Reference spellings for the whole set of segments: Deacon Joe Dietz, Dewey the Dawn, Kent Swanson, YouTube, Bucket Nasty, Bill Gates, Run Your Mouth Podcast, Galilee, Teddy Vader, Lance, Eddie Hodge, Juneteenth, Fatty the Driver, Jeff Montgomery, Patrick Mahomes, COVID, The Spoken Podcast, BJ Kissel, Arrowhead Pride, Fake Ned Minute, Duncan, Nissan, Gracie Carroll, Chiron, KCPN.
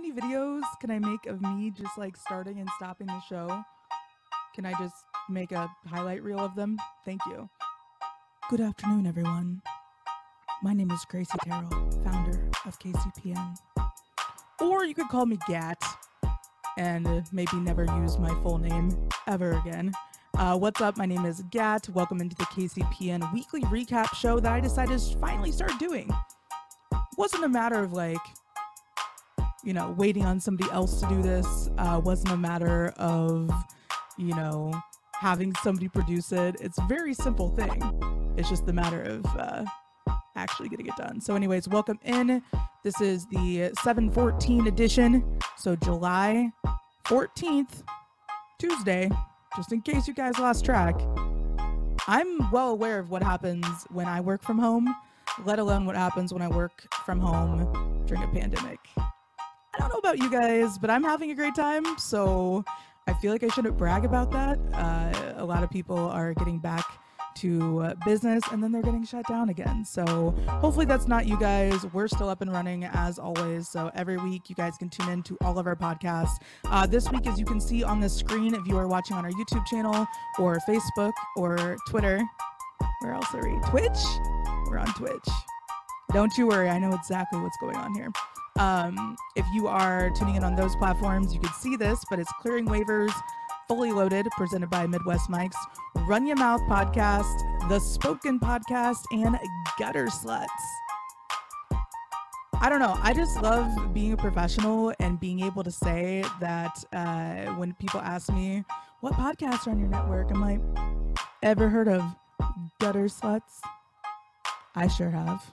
many videos can I make of me just like starting and stopping the show? Can I just make a highlight reel of them? Thank you. Good afternoon, everyone. My name is Gracie Carroll, founder of KCPN. Or you could call me Gat and maybe never use my full name ever again. What's up? My name is Gat. Welcome into the KCPN weekly recap show that I decided to finally start doing. Wasn't a matter of like, you know, waiting on somebody else to do this. Wasn't a matter of, you know, having somebody produce it. It's a very simple thing. It's just the matter of actually getting it done. So anyways, welcome in. This is the 7/14 edition. So July 14th, Tuesday. Just in case you guys lost track, I'm well aware of what happens when I work from home, let alone what happens when I work from home during a pandemic. I don't know about you guys, but I'm having a great time, so I feel like I shouldn't brag about that. A lot of people are getting back to business, and then they're getting shut down again. So hopefully that's not you guys. We're still up and running as always. So every week you guys can tune in to all of our podcasts. This week, as you can see on the screen, if you are watching on our YouTube channel or Facebook or Twitter, where else are we? Twitch? We're on Twitch. Don't you worry. I know exactly what's going on here. If you are tuning in on those platforms, you can see this, but it's Clearing Waivers, Fully Loaded, presented by Midwest Mics, Run Your Mouth Podcast, The Spoken Podcast, and Gutter Sluts. I don't know. I just love being a professional and being able to say that when people ask me, what podcasts are on your network? I'm like, ever heard of Gutter Sluts? I sure have.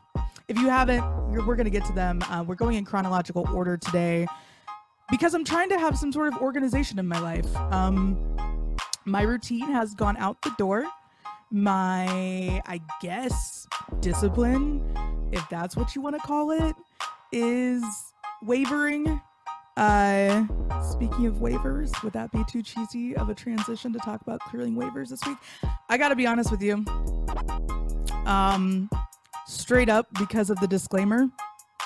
If you haven't, we're going to get to them. We're going in chronological order today, because I'm trying to have some sort of organization in my life. My routine has gone out the door. My, I guess, discipline, if that's what you want to call it, is wavering. Speaking of waivers, would that be too cheesy of a transition to talk about clearing waivers this week? I got to be honest with you. Straight up, because of the disclaimer,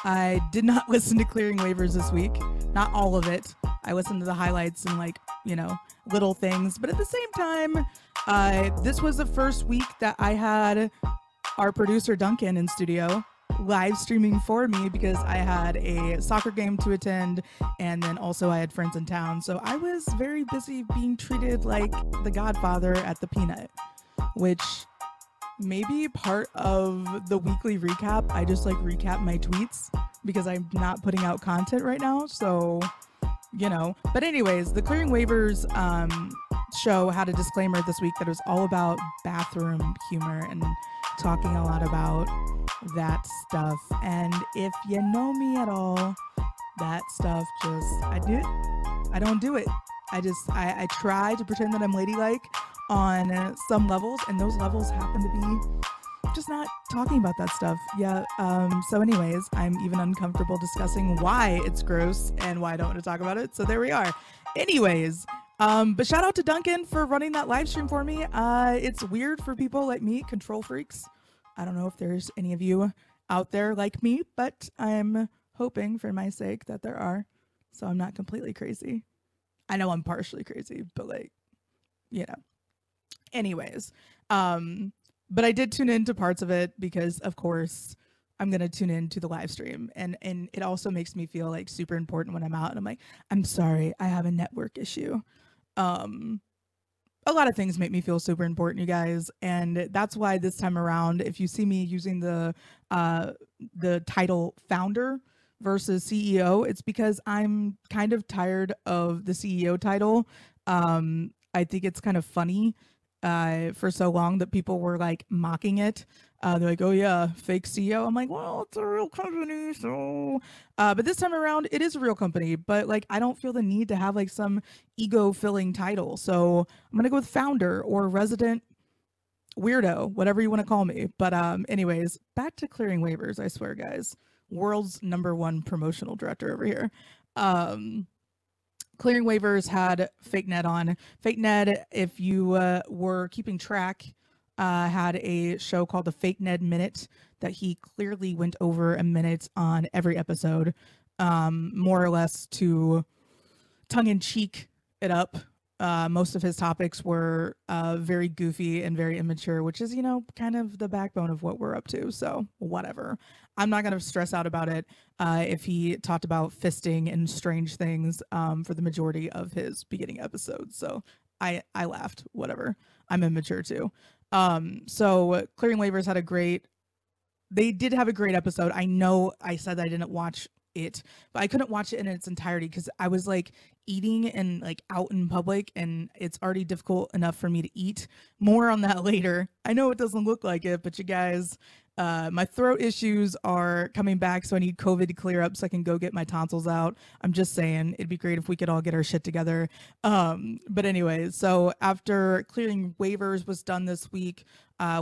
I did not listen to Clearing Waivers this week. Not all of it. I listened to the highlights and like, you know, little things. But at the same time, this was the first week that I had our producer Duncan in studio live streaming for me, because I had a soccer game to attend. And then also I had friends in town. So I was very busy being treated like the Godfather at the Peanut, which maybe part of the weekly recap, I just like recap my tweets because I'm not putting out content right now. So, you know, but anyways, the Clearing Waivers show had a disclaimer this week that it was all about bathroom humor and talking a lot about that stuff. And if you know me at all, that stuff just, I don't do it. I try to pretend that I'm ladylike on some levels, and those levels happen to be just not talking about that stuff. Yeah. So anyways, I'm even uncomfortable discussing why it's gross and why I don't want to talk about it. So there we are. Anyways, but shout out to Duncan for running that live stream for me. It's weird for people like me, control freaks. I don't know if there's any of you out there like me, but I'm hoping for my sake that there are, so I'm not completely crazy. I know I'm partially crazy, but like, you know. Anyways, but I did tune into parts of it because, of course, I'm going to tune into the live stream. And it also makes me feel like super important when I'm out. And I'm like, I'm sorry, I have a network issue. A lot of things make me feel super important, you guys. And that's why this time around, if you see me using the title founder versus CEO, it's because I'm kind of tired of the CEO title. I think it's kind of funny. For so long that people were like mocking it. They're like, oh yeah, fake CEO. I'm like, well, it's a real company, so. But this time around, it is a real company, but like, I don't feel the need to have like some ego filling title. So I'm gonna go with founder or resident weirdo, whatever you wanna call me. But anyways, back to Clearing Waivers, I swear guys. World's #1 promotional director over here. Clearing Waivers had Fake Ned on. Fake Ned, if you were keeping track, had a show called the Fake Ned Minute that he clearly went over a minute on every episode. more or less to tongue-in-cheek it up. Most of his topics were very goofy and very immature, which is, you know, kind of the backbone of what we're up to. So whatever. I'm not going to stress out about it if he talked about fisting and strange things for the majority of his beginning episodes. So I laughed, whatever. I'm immature too. So Clearing Waivers had a great episode. I know I said that I didn't watch it, but I couldn't watch it in its entirety because I was like eating and like out in public, and it's already difficult enough for me to eat. More on that later. I know it doesn't look like it, but you guys, my throat issues are coming back, so I need COVID to clear up so I can go get my tonsils out. I'm just saying, it'd be great if we could all get our shit together. But anyway, so after Clearing Waivers was done this week,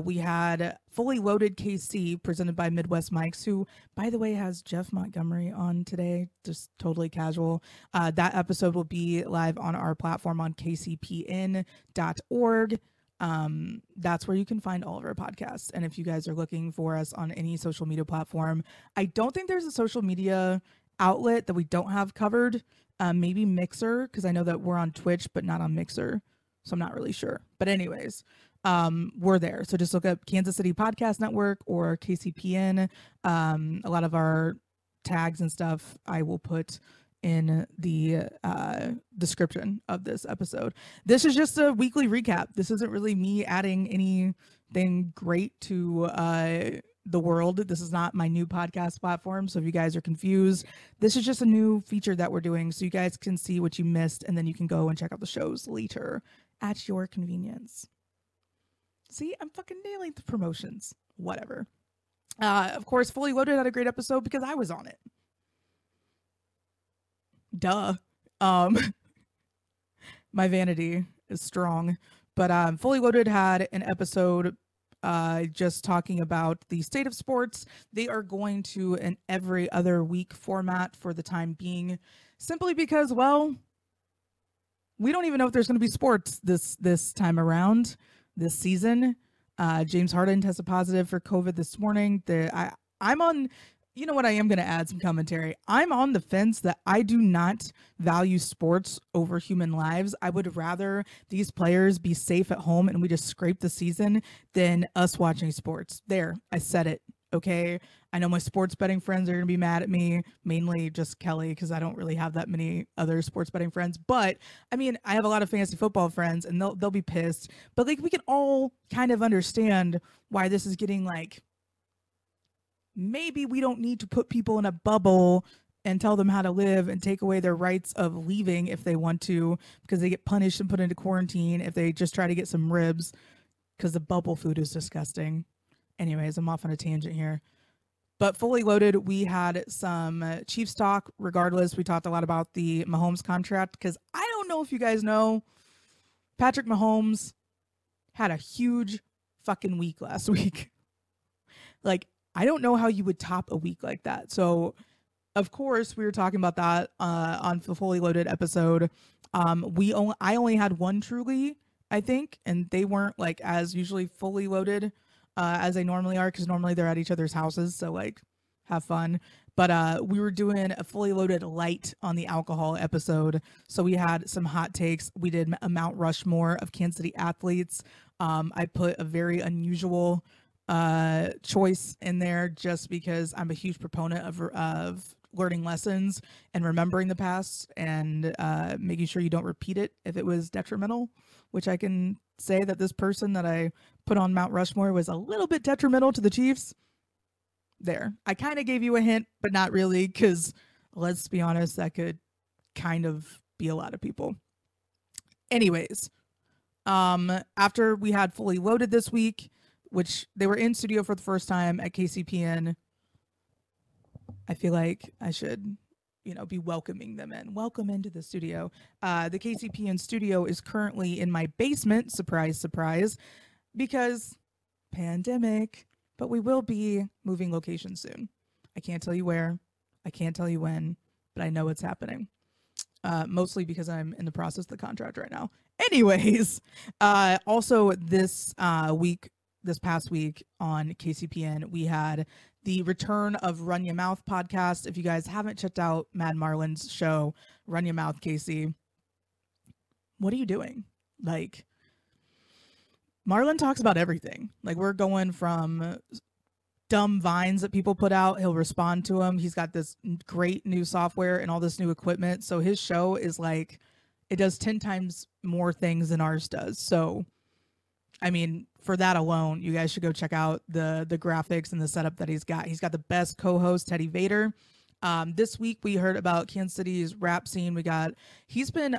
we had Fully Loaded KC presented by Midwest Mics, who, by the way, has Jeff Montgomery on today, just totally casual. That episode will be live on our platform on kcpn.org. That's where you can find all of our podcasts. And if you guys are looking for us on any social media platform, I don't think there's a social media outlet that we don't have covered. Maybe Mixer, because I know that we're on Twitch, but not on Mixer. So I'm not really sure. But anyways, we're there. So just look up Kansas City Podcast Network or KCPN. A lot of our tags and stuff I will put in the description of this episode. This is just a weekly recap. This isn't really me adding anything great to the world. This is not my new podcast platform, so if you guys are confused, this is just a new feature that we're doing so you guys can see what you missed, and then you can go and check out the shows later at your convenience. See, I'm fucking nailing the promotions. Whatever. Of course, Fully Loaded had a great episode because I was on it. Duh. My vanity is strong, but Fully Loaded had an episode just talking about the state of sports. They are going to an every other week format for the time being, simply because, well, we don't even know if there's going to be sports this time around, this season. James Harden tested positive for COVID this morning. I'm on... You know what? I am going to add some commentary. I'm on the fence that I do not value sports over human lives. I would rather these players be safe at home and we just scrape the season than us watching sports. There, I said it. Okay. I know my sports betting friends are going to be mad at me, mainly just Kelly, because I don't really have that many other sports betting friends. But I mean, I have a lot of fantasy football friends and they'll be pissed. But like, we can all kind of understand why this is getting like, maybe we don't need to put people in a bubble and tell them how to live and take away their rights of leaving if they want to, because they get punished and put into quarantine if they just try to get some ribs, because the bubble food is disgusting. Anyways, I'm off on a tangent here. But Fully Loaded, we had some Chiefs talk. Regardless, we talked a lot about the Mahomes contract, because I don't know if you guys know, Patrick Mahomes had a huge fucking week last week. Like, I don't know how you would top a week like that. So, of course, we were talking about that on the Fully Loaded episode. I only had one truly, I think, and they weren't like as usually fully loaded as they normally are, because normally they're at each other's houses. So, like, have fun. But we were doing a Fully Loaded light on the alcohol episode. So we had some hot takes. We did a Mount Rushmore of Kansas City athletes. I put a very unusual choice in there just because I'm a huge proponent of learning lessons and remembering the past and making sure you don't repeat it if it was detrimental, which I can say that this person that I put on Mount Rushmore was a little bit detrimental to the Chiefs. There. I kind of gave you a hint, but not really, because let's be honest, that could kind of be a lot of people. Anyways, after we had Fully Loaded this week, which they were in studio for the first time at KCPN. I feel like I should, be welcoming them in. Welcome into the studio. The KCPN studio is currently in my basement, surprise, surprise, because pandemic, but we will be moving location soon. I can't tell you where, I can't tell you when, but I know it's happening. Mostly because I'm in the process of the contract right now. Anyways, also this past week on KCPN, we had the return of Run Your Mouth Podcast. If you guys haven't checked out Mad Marlin's show, Run Your Mouth, KC, what are you doing? Like, Marlin talks about everything. Like, we're going from dumb vines that people put out, he'll respond to them. He's got this great new software and all this new equipment. So his show is like, it does 10 times more things than ours does. So, I mean, for that alone, you guys should go check out the graphics and the setup that he's got. He's got the best co-host, Teddy Vader. This week we heard about Kansas City's rap scene. He's been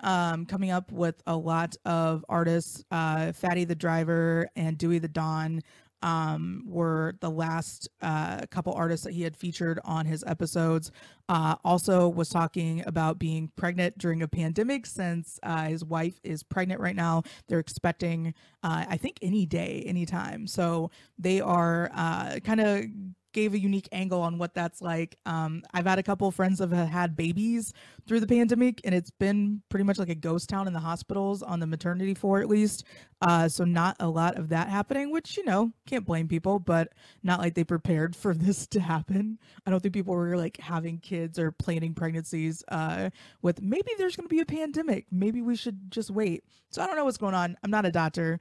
coming up with a lot of artists. Fatty the Driver and Dewey the Dawn were the last couple artists that he had featured on his episodes. Also was talking about being pregnant during a pandemic, since his wife is pregnant right now. They're expecting, I think, any day, anytime. So they are kind of gave a unique angle on what that's like. I've had a couple friends that have had babies through the pandemic, and it's been pretty much like a ghost town in the hospitals, on the maternity floor at least. So not a lot of that happening, which, you know, can't blame people, but not like they prepared for this to happen. I don't think people were like having kids or planning pregnancies with maybe there's going to be a pandemic, maybe we should just wait. So I don't know what's going on. I'm not a doctor,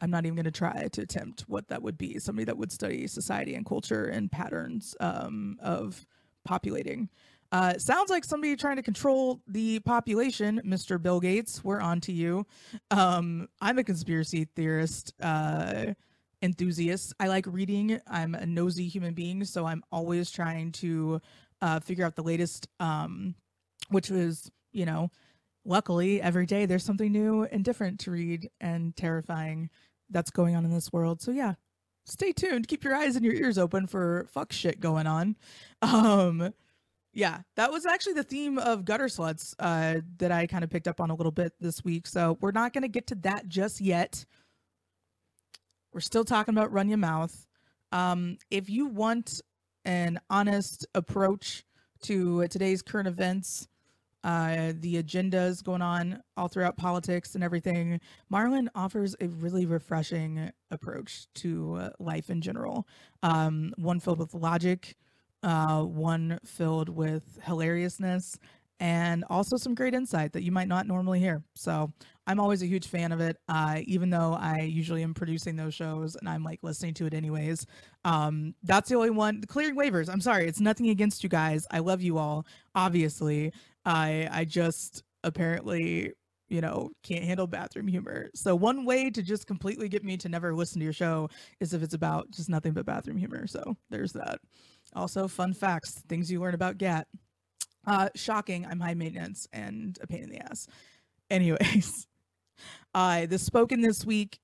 I'm not even going to try to attempt what that would be. Somebody that would study society and culture and patterns of populating. Sounds like somebody trying to control the population, Mr. Bill Gates. We're on to you. I'm a conspiracy theorist, enthusiast. I like reading. I'm a nosy human being, so I'm always trying to figure out the latest, which was, you know, luckily, every day there's something new and different to read and terrifying that's going on in this world. So yeah, stay tuned. Keep your eyes and your ears open for fuck shit going on. Yeah, that was actually the theme of Gutter Sluts that I kind of picked up on a little bit this week. So we're not going to get to that just yet. We're still talking about Run Your Mouth. If you want an honest approach to today's current events, the agendas going on all throughout politics and everything, Marlin offers a really refreshing approach to life in general. One filled with logic, one filled with hilariousness, and also some great insight that you might not normally hear. So I'm always a huge fan of it, even though I usually am producing those shows and I'm like listening to it anyways. That's the only one. The Clearing Waivers. I'm sorry. It's nothing against you guys. I love you all, obviously. I just apparently, you know, can't handle bathroom humor. So one way to just completely get me to never listen to your show is if it's about just nothing but bathroom humor. So there's that. Also, fun facts, things you learn about Gat. Shocking, I'm high maintenance and a pain in the ass. Anyways, The Spoken this week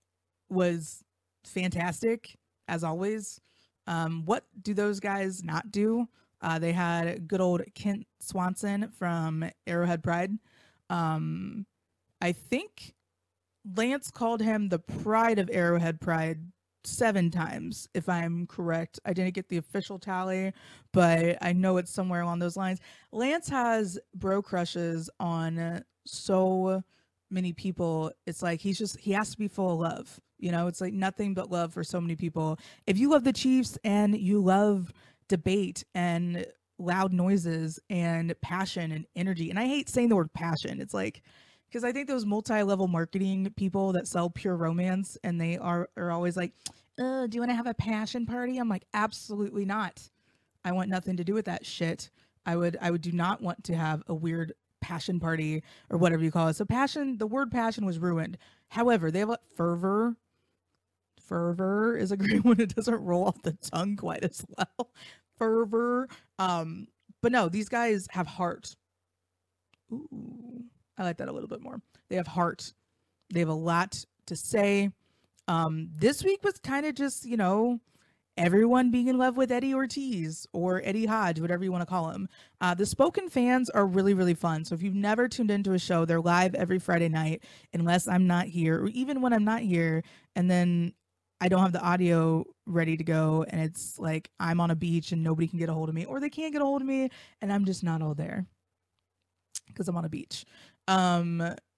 was fantastic, as always. What do those guys not do? They had good old Kent Swanson from Arrowhead Pride. I think Lance called him the Pride of Arrowhead Pride 7 times, if I'm correct. I didn't get the official tally, but I know it's somewhere along those lines. Lance has bro crushes on so many people. It's like he has to be full of love. You know, it's like nothing but love for so many people. If you love the Chiefs and you love debate and loud noises and passion and energy, and I hate saying the word passion, it's like, because I think those multi-level marketing people that sell pure romance, and they are always like, do you want to have a passion party? I'm like, absolutely not. I want nothing to do with that shit. I would do not want to have a weird passion party or whatever you call it. So passion, the word passion was ruined. However, they have a fervor. Fervor is a great one. It doesn't roll off the tongue quite as well. Fervor. But no, these guys have heart. Ooh, I like that a little bit more. They have heart. They have a lot to say. This week was kind of just, you know, everyone being in love with Eddie Ortiz or Eddie Hodge, whatever you want to call him. The Spoken fans are really, really fun. So if you've never tuned into a show, they're live every Friday night, unless I'm not here, or even when I'm not here, and then I don't have the audio ready to go, and it's like I'm on a beach and nobody can get a hold of me, or they can't get a hold of me and I'm just not all there because I'm on a beach.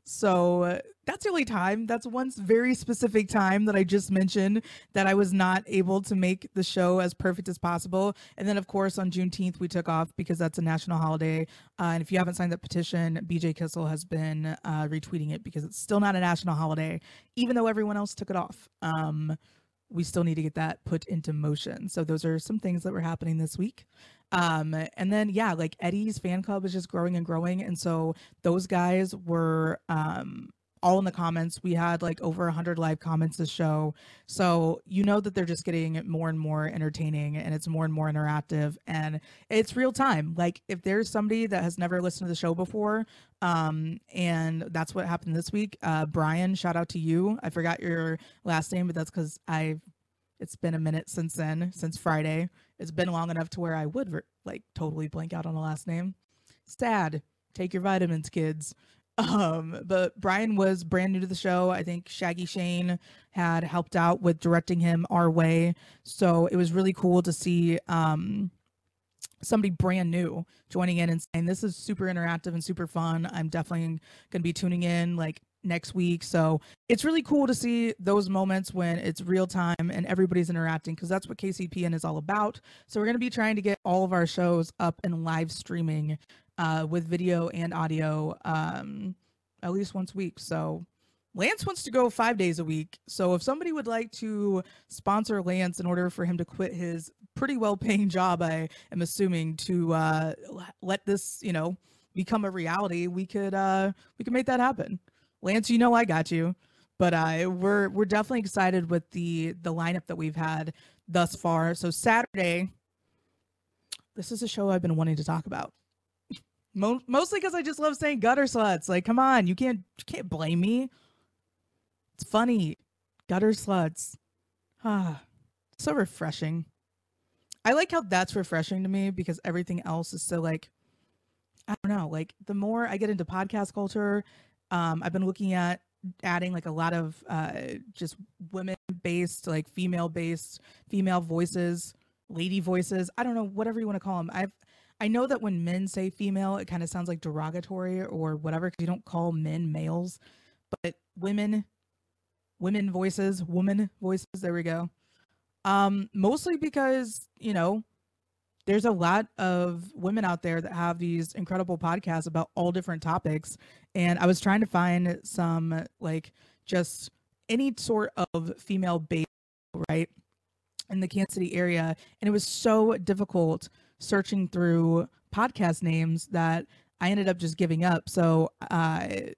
So that's the only time. That's one very specific time that I just mentioned that I was not able to make the show as perfect as possible. And then, of course, on Juneteenth, we took off because that's a national holiday. And if you haven't signed that petition, BJ Kissel has been retweeting it because it's still not a national holiday, even though everyone else took it off. We still need to get that put into motion. So those are some things that were happening this week. And then, yeah, like Eddie's fan club is just growing and growing. And so those guys were all in the comments. We had like over 100 live comments this show. So you know that they're just getting more and more entertaining, and it's more and more interactive, and it's real time. Like if there's somebody that has never listened to the show before, and that's what happened this week. Brian, shout out to you. I forgot your last name, but that's because it's been a minute since then, since Friday. It's been long enough to where I would like totally blank out on the last name. Sad. Take your vitamins, kids. But Brian was brand new to the show. I think Shaggy Shane had helped out with directing him our way. So it was really cool to see somebody brand new joining in and saying, this is super interactive and super fun. I'm definitely going to be tuning in like next week. So it's really cool to see those moments when it's real time and everybody's interacting, because that's what KCPN is all about. So we're going to be trying to get all of our shows up and live streaming with video and audio at least once a week. So Lance wants to go 5 days a week. So if somebody would like to sponsor Lance in order for him to quit his pretty well-paying job, I am assuming, to let this, you know, become a reality, we could make that happen. Lance, you know I got you, but we're definitely excited with the lineup that we've had thus far. So Saturday, this is a show I've been wanting to talk about, mostly because I just love saying gutter sluts. Like, come on, you can't blame me. It's funny, gutter sluts. Ah, so refreshing. I like how that's refreshing to me because everything else is so like, I don't know. Like the more I get into podcast culture. I've been looking at adding like a lot of just women-based, like female-based, female voices, lady voices. I don't know, whatever you want to call them. I know that when men say female, it kind of sounds like derogatory or whatever, because you don't call men males, but woman voices. There we go. Mostly because, you know, there's a lot of women out there that have these incredible podcasts about all different topics. And I was trying to find some, like, just any sort of female base, right, in the Kansas City area. And it was so difficult searching through podcast names that I ended up just giving up. So I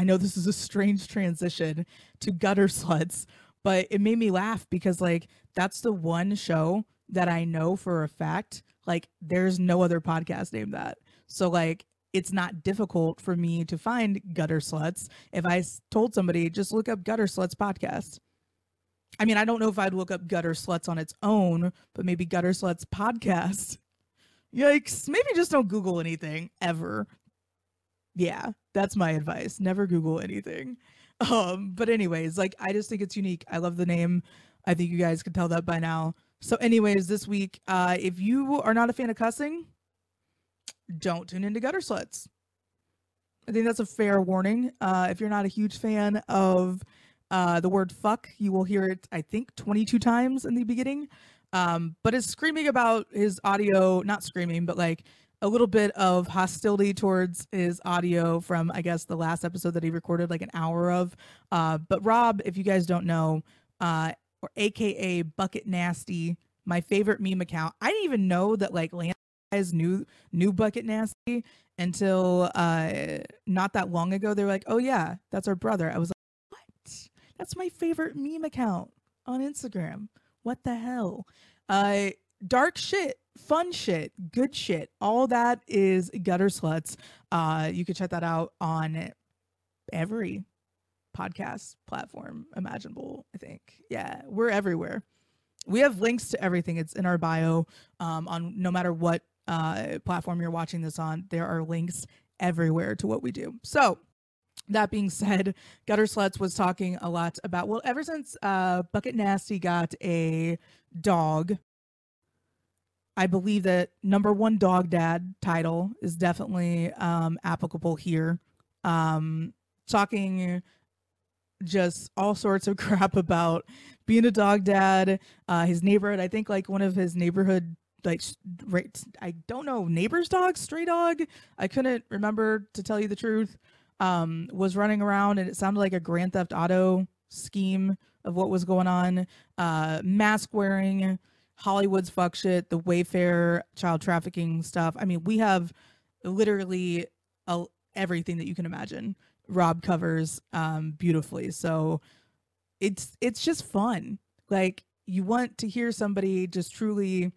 know this is a strange transition to gutter sluts, but it made me laugh because, like, that's the one show that I know for a fact, like, there's no other podcast named that. So, like, it's not difficult for me to find gutter sluts. If I told somebody, just look up gutter sluts podcast. I mean, I don't know if I'd look up gutter sluts on its own, but maybe gutter sluts podcast. Yikes. Maybe just don't Google anything ever. Yeah, that's my advice. Never Google anything. But anyways, like, I just think it's unique. I love the name. I think you guys could tell that by now. So anyways, this week, if you are not a fan of cussing, don't tune into Gutter Sluts. I think that's a fair warning. If you're not a huge fan of the word fuck, you will hear it, I think, 22 times in the beginning. But it's screaming about his audio, not screaming, but like a little bit of hostility towards his audio from, I guess, the last episode that he recorded like an hour of. But Rob, if you guys don't know, or AKA Bucket Nasty, my favorite meme account. I didn't even know that like Lance guys knew Bucket Nasty until not that long ago. They were like, oh yeah, that's our brother. I was like, what? That's my favorite meme account on Instagram. What the hell? Dark shit, fun shit, good shit. All that is Gutter Sluts. You can check that out on every podcast platform imaginable, I think. Yeah, we're everywhere. We have links to everything. It's in our bio on no matter what platform you're watching this on. There are links everywhere to what we do. So that being said, Gutter Sluts was talking a lot about, well, ever since Bucket Nasty got a dog, I believe that number one dog dad title is definitely applicable here. talking just all sorts of crap about being a dog dad, his neighborhood. I think like one of his neighborhood, like, right, I don't know, neighbor's dog, stray dog, I couldn't remember to tell you the truth, was running around, and it sounded like a Grand Theft Auto scheme of what was going on. Mask wearing, Hollywood's fuck shit, the Wayfair child trafficking stuff. I mean, we have literally everything that you can imagine. Rob covers beautifully. So it's just fun. Like, you want to hear somebody just truly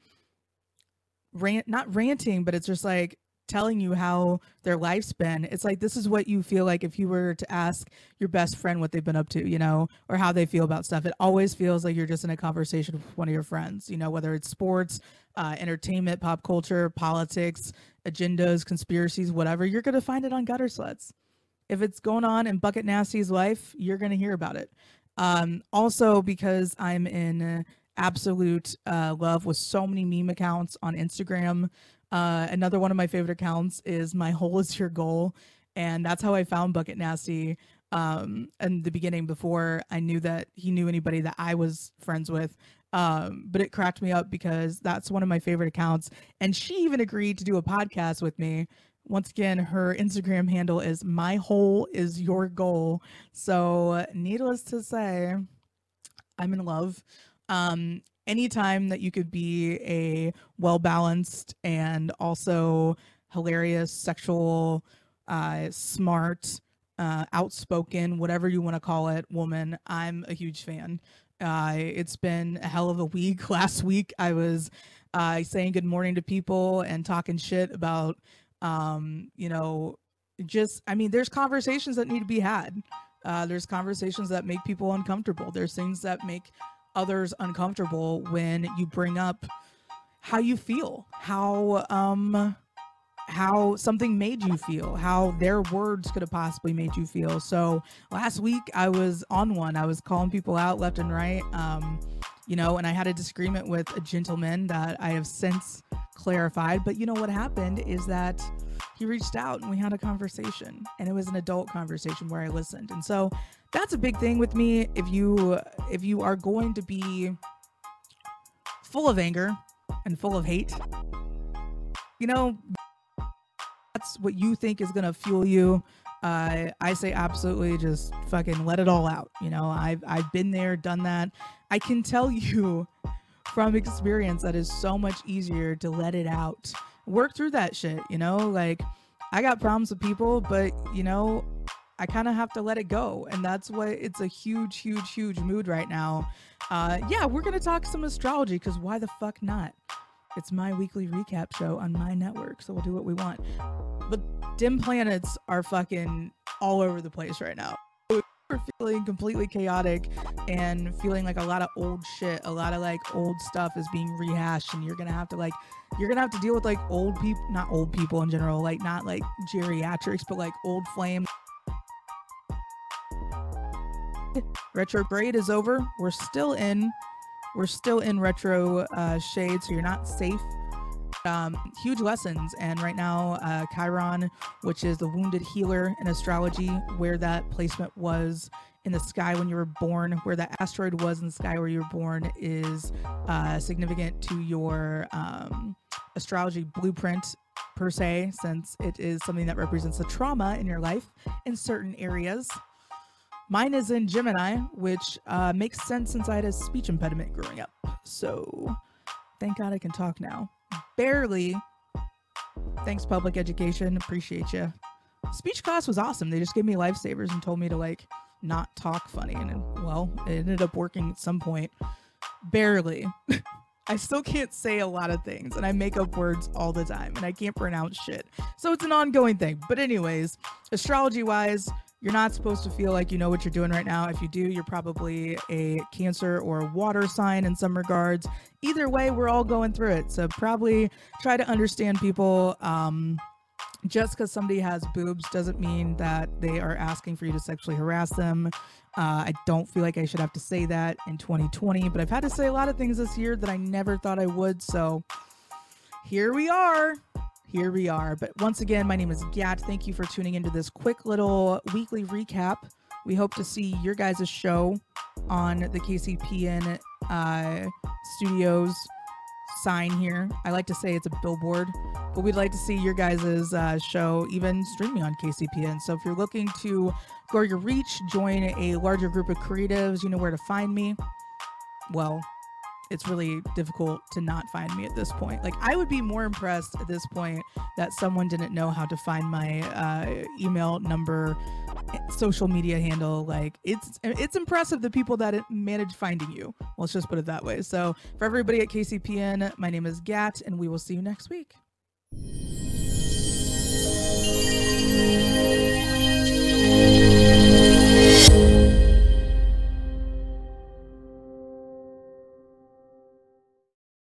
not ranting, but it's just like telling you how their life's been. It's like, this is what you feel like if you were to ask your best friend what they've been up to, you know, or how they feel about stuff. It always feels like you're just in a conversation with one of your friends, you know, whether it's sports, entertainment, pop culture, politics, agendas, conspiracies, whatever. You're going to find it on Gutter Sluts. If it's going on in Bucket Nasty's life, you're going to hear about it. Also, because I'm in absolute love with so many meme accounts on Instagram. Another one of my favorite accounts is My Hole Is Your Goal. And that's how I found Bucket Nasty in the beginning, before I knew that he knew anybody that I was friends with. But it cracked me up because that's one of my favorite accounts. And she even agreed to do a podcast with me. Once again, her Instagram handle is My Hole Is Your Goal. So needless to say, I'm in love. Anytime that you could be a well-balanced and also hilarious, sexual, smart, outspoken, whatever you want to call it, woman, I'm a huge fan. It's been a hell of a week. Last week, I was saying good morning to people and talking shit about, you know, just, I mean, there's conversations that need to be had. There's conversations that make people uncomfortable. There's things that make others uncomfortable when you bring up how you feel, how something made you feel, how their words could have possibly made you feel. So last week I was on one. I was calling people out left and right, you know, and I had a disagreement with a gentleman that I have since clarified. But you know what happened is that he reached out and we had a conversation, and it was an adult conversation where I listened. And so that's a big thing with me. If you are going to be full of anger and full of hate, you know, that's what you think is going to fuel you. I say absolutely just fucking let it all out. You know, I've been there, done that. I can tell you from experience that is so much easier to let it out. Work through that shit, you know, like I got problems with people, but you know, I kind of have to let it go. And that's what, it's a huge, huge, huge mood right now. Yeah, we're going to talk some astrology because why the fuck not? It's my weekly recap show on my network, so we'll do what we want. But dim planets are fucking all over the place right now. We're feeling completely chaotic and feeling like a lot of old shit, a lot of like old stuff is being rehashed, and you're gonna have to deal with like old people, not old people in general, like not like geriatrics, but like old flame. Retrograde is over. We're still in retro shade, so you're not safe. Huge lessons, and right now Chiron, which is the wounded healer in astrology, where that placement was in the sky when you were born, where that asteroid was in the sky where you were born, is significant to your astrology blueprint per se, since it is something that represents the trauma in your life in certain areas. Mine is in Gemini, which makes sense since I had a speech impediment growing up, so thank God I can talk now. Barely. Thanks, public education. Appreciate you. Speech class was awesome. They just gave me lifesavers and told me to like not talk funny, and well, it ended up working at some point. Barely. I still can't say a lot of things, and I make up words all the time, and I can't pronounce shit, so it's an ongoing thing. But anyways, astrology wise, you're not supposed to feel like you know what you're doing right now. If you do, you're probably a Cancer or a water sign in some regards. Either way, we're all going through it. So probably try to understand people. Just because somebody has boobs doesn't mean that they are asking for you to sexually harass them. I don't feel like I should have to say that in 2020, but I've had to say a lot of things this year that I never thought I would. So here we are. here we are. But once again, my name is Gat. Thank you for tuning into this quick little weekly recap. We hope to see your guys' show on the KCPN studios sign here. I like to say it's a billboard, but we'd like to see your guys' show even streaming on KCPN. So if you're looking to grow your reach, join a larger group of creatives, you know where to find me. Well, it's really difficult to not find me at this point. Like, I would be more impressed at this point that someone didn't know how to find my email number, social media handle. Like, it's impressive the people that manage finding you. Let's just put it that way. So for everybody at KCPN, my name is Gat, and we will see you next week.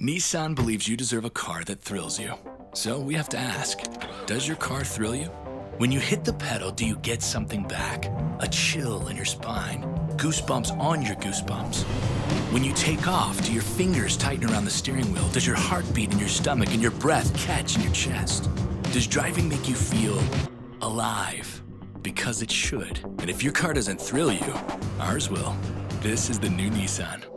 Nissan believes you deserve a car that thrills you. So we have to ask, does your car thrill you? When you hit the pedal, do you get something back? A chill in your spine, goosebumps on your goosebumps. When you take off, do your fingers tighten around the steering wheel? Does your heart beat in your stomach and your breath catch in your chest? Does driving make you feel alive? Because it should. And if your car doesn't thrill you, ours will. This is the new Nissan.